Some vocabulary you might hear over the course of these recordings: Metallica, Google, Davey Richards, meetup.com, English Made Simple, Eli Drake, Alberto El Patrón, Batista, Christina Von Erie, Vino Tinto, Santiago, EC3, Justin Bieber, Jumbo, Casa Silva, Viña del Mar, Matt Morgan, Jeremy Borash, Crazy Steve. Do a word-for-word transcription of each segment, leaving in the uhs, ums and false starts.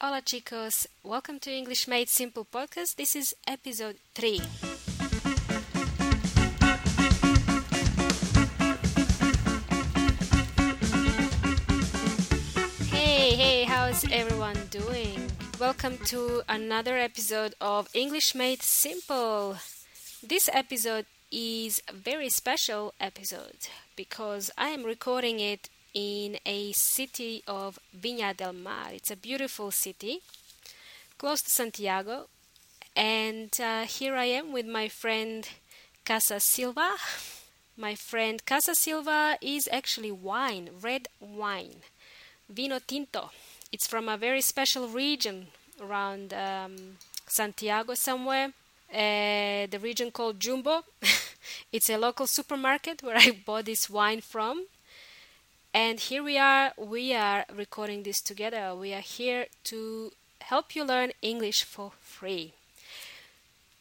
Hola chicos, welcome to English Made Simple podcast. This is episode three. Hey, hey, how's everyone doing? Welcome to another episode of English Made Simple. This episode is a very special episode because I am recording it in a city of Viña del Mar. It's a beautiful city, close to Santiago. And uh, here I am with my friend Casa Silva. My friend Casa Silva is actually wine, red wine, Vino Tinto. It's from a very special region around um, Santiago somewhere, uh, the region called Jumbo. It's a local supermarket where I bought this wine from. And here we are, we are recording this together. We are here to help you learn English for free.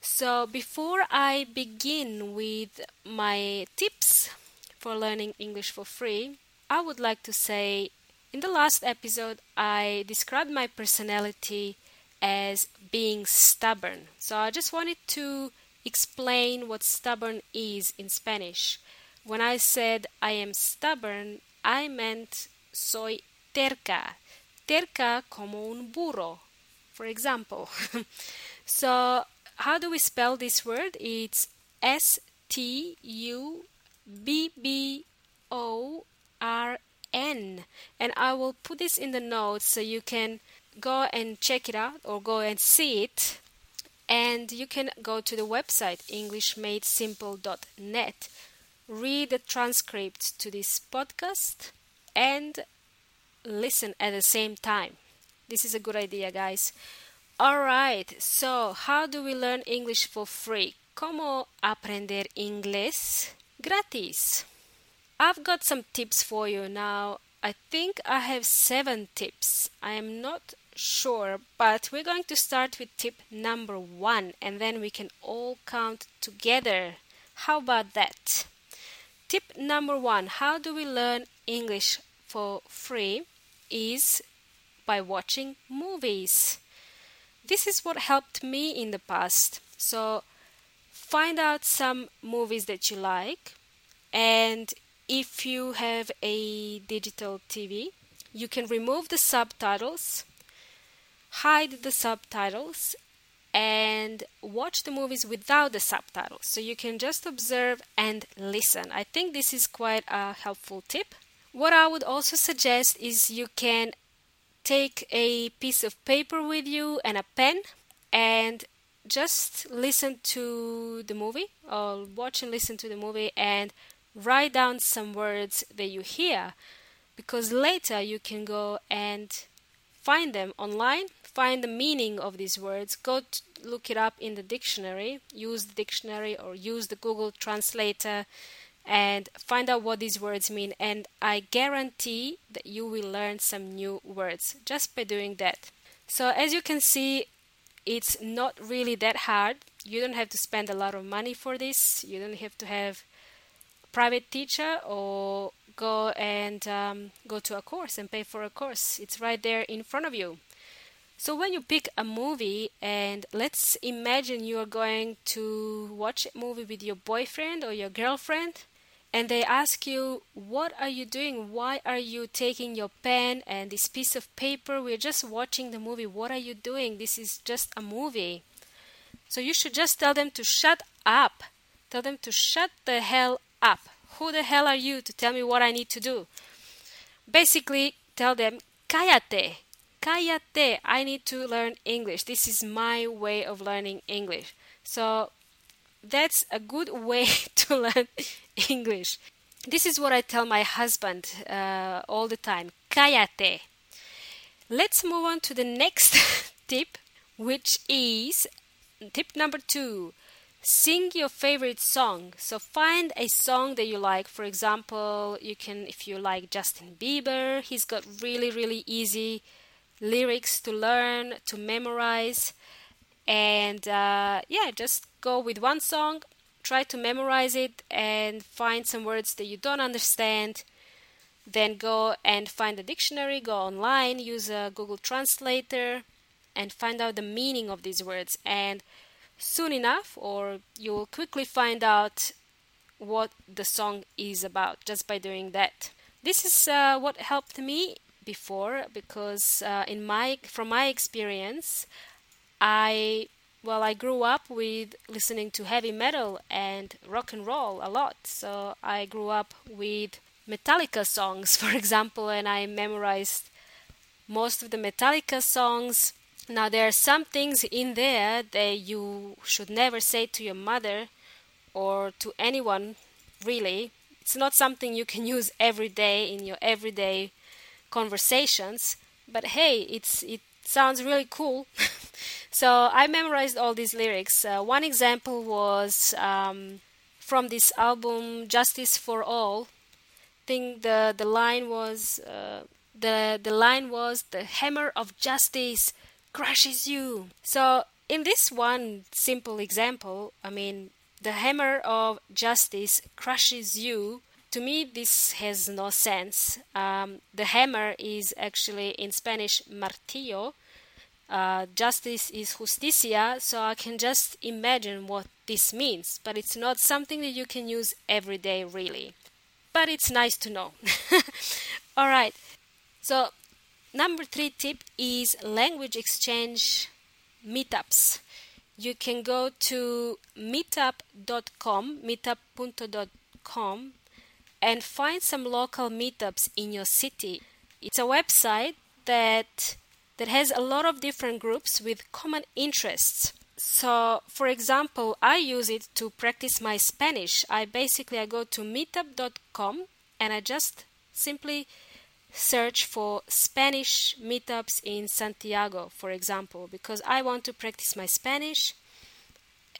So before I begin with my tips for learning English for free, I would like to say, in the last episode, I described my personality as being stubborn. So I just wanted to explain what stubborn is in Spanish. When I said I am stubborn, I meant soy terca, terca como un burro, for example. So how do we spell this word? It's S T U B B O R N. And I will put this in the notes so you can go and check it out or go and see it. And you can go to the website english made simple dot net. Read the transcript to this podcast and listen at the same time. This is a good idea, guys. All right, so how do we learn English for free? ¿Cómo aprender inglés gratis? I've got some tips for you now. I think I have seven tips. I am not sure, but we're going to start with tip number one, and then we can all count together. How about that? Tip number one, how do we learn English for free, is by watching movies. This is what helped me in the past. So find out some movies that you like. And if you have a digital T V, you can remove the subtitles, hide the subtitles, and watch the movies without the subtitles. So you can just observe and listen. I think this is quite a helpful tip. What I would also suggest is you can take a piece of paper with you and a pen and just listen to the movie or watch and listen to the movie and write down some words that you hear, because later you can go and find them online, find the meaning of these words, go to look it up in the dictionary, use the dictionary or use the Google translator and find out what these words mean. And I guarantee that you will learn some new words just by doing that. So as you can see, it's not really that hard. You don't have to spend a lot of money for this. You don't have to have a private teacher or go and um, go to a course and pay for a course. It's right there in front of you. So when you pick a movie, and let's imagine you are going to watch a movie with your boyfriend or your girlfriend, and they ask you, what are you doing? Why are you taking your pen and this piece of paper? We're just watching the movie. What are you doing? This is just a movie. So you should just tell them to shut up. Tell them to shut the hell up. Who the hell are you to tell me what I need to do? Basically, tell them, cállate, cállate, I need to learn English. This is my way of learning English. So that's a good way to learn English. This is what I tell my husband uh, all the time, cállate. Let's move on to the next tip, which is tip number two. Sing your favorite song. So find a song that you like. For example, you can, if you like Justin Bieber, he's got really, really easy lyrics to learn, to memorize. And uh, yeah, just go with one song, try to memorize it and find some words that you don't understand. Then go and find a dictionary, go online, use a Google Translator and find out the meaning of these words. And soon enough, or you will quickly find out what the song is about just by doing that. This is uh, what helped me before, because uh, in my from my experience, I well I grew up with listening to heavy metal and rock and roll a lot. So I grew up with Metallica songs, for example, and I memorized most of the Metallica songs. Now there are some things in there that you should never say to your mother or to anyone, really. It's not something you can use every day in your everyday conversations, but hey, it's it sounds really cool. So I memorized all these lyrics. Uh, one example was um, from this album Justice for All. I think the the line was uh, the the line was the hammer of justice crushes you. So in this one simple example, I mean, the hammer of justice crushes you. To me, this has no sense. Um, the hammer is actually in Spanish martillo. Uh, justice is justicia. So I can just imagine what this means. But it's not something that you can use every day, really. But it's nice to know. All right. So number three tip is language exchange meetups. You can go to meetup dot com, meetup punto dot com, and find some local meetups in your city. It's a website that that has a lot of different groups with common interests. So, for example, I use it to practice my Spanish. I basically I go to meetup dot com and I just simply search for Spanish meetups in Santiago, for example, because I want to practice my Spanish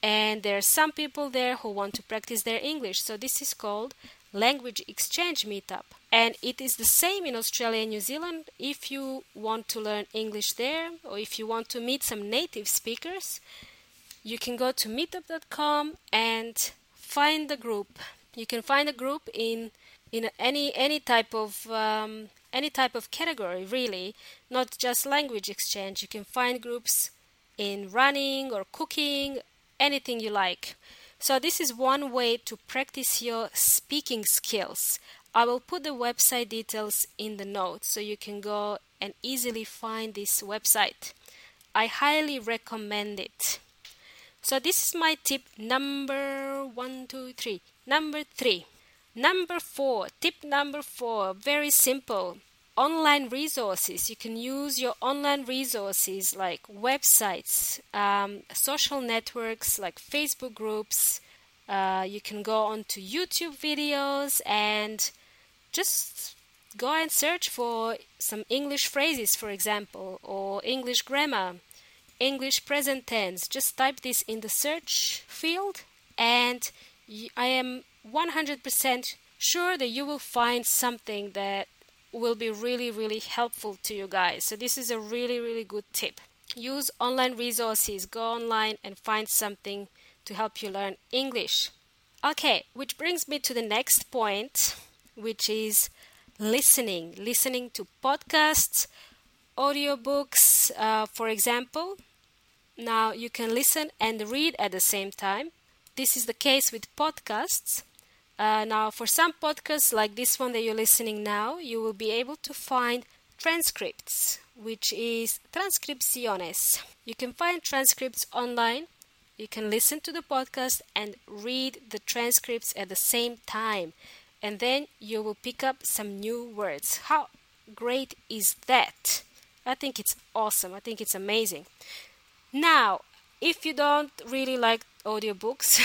and there are some people there who want to practice their English. So this is called language exchange meetup, and it is the same in Australia and New Zealand. If you want to learn English there, or if you want to meet some native speakers, you can go to meetup dot com and find the group. You can find a group in in any any type of um, any type of category, really, not just language exchange. You can find groups in running or cooking, anything you like. So this is one way to practice your speaking skills. I will put the website details in the notes so you can go and easily find this website. I highly recommend it. So this is my tip number one, two, three. Number three. Number four, tip number four, very simple. Online resources. You can use your online resources like websites, um, social networks like Facebook groups. Uh, you can go on to YouTube videos and just go and search for some English phrases, for example, or English grammar, English present tense. Just type this in the search field and I am one hundred percent sure that you will find something that will be really, really helpful to you guys. So this is a really, really good tip. Use online resources. Go online and find something to help you learn English. Okay, which brings me to the next point, which is listening. Listening to podcasts, audiobooks, uh, for example. Now you can listen and read at the same time. This is the case with podcasts. Uh, now, for some podcasts like this one that you're listening now, you will be able to find transcripts, which is transcripciones. You can find transcripts online. You can listen to the podcast and read the transcripts at the same time. And then you will pick up some new words. How great is that? I think it's awesome. I think it's amazing. Now, if you don't really like audiobooks,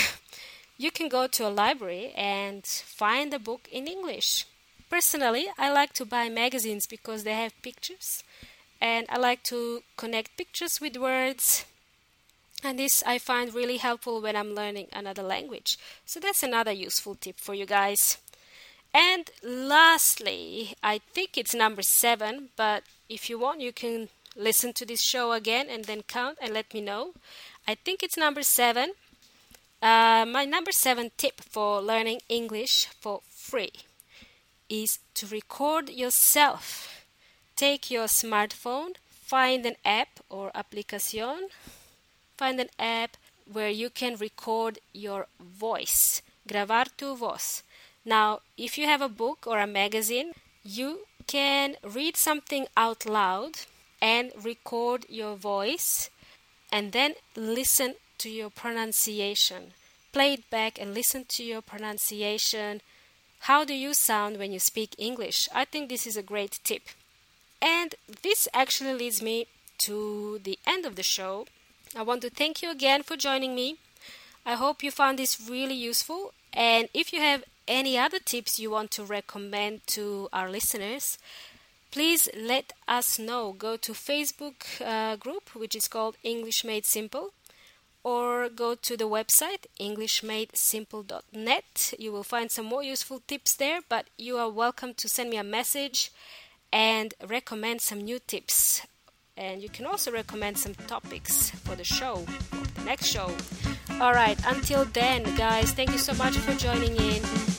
you can go to a library and find a book in English. Personally, I like to buy magazines because they have pictures, and I like to connect pictures with words, and this I find really helpful when I'm learning another language. So that's another useful tip for you guys. And lastly, I think it's number seven, but if you want, you can listen to this show again and then count and let me know. I think it's number seven. Uh, my number seven tip for learning English for free is to record yourself. Take your smartphone, find an app or aplicación, find an app where you can record your voice. Grabar tu voz. Now, if you have a book or a magazine, you can read something out loud and record your voice and then listen to your pronunciation. Play it back and listen to your pronunciation. How do you sound when you speak English? I think this is a great tip. And this actually leads me to the end of the show. I want to thank you again for joining me. I hope you found this really useful. And if you have any other tips you want to recommend to our listeners, please let us know. Go to Facebook uh, group, which is called English Made Simple, or go to the website english made simple dot net. You will find some more useful tips there, but you are welcome to send me a message and recommend some new tips. And you can also recommend some topics for the show, the next show. All right, until then, guys, thank you so much for joining in.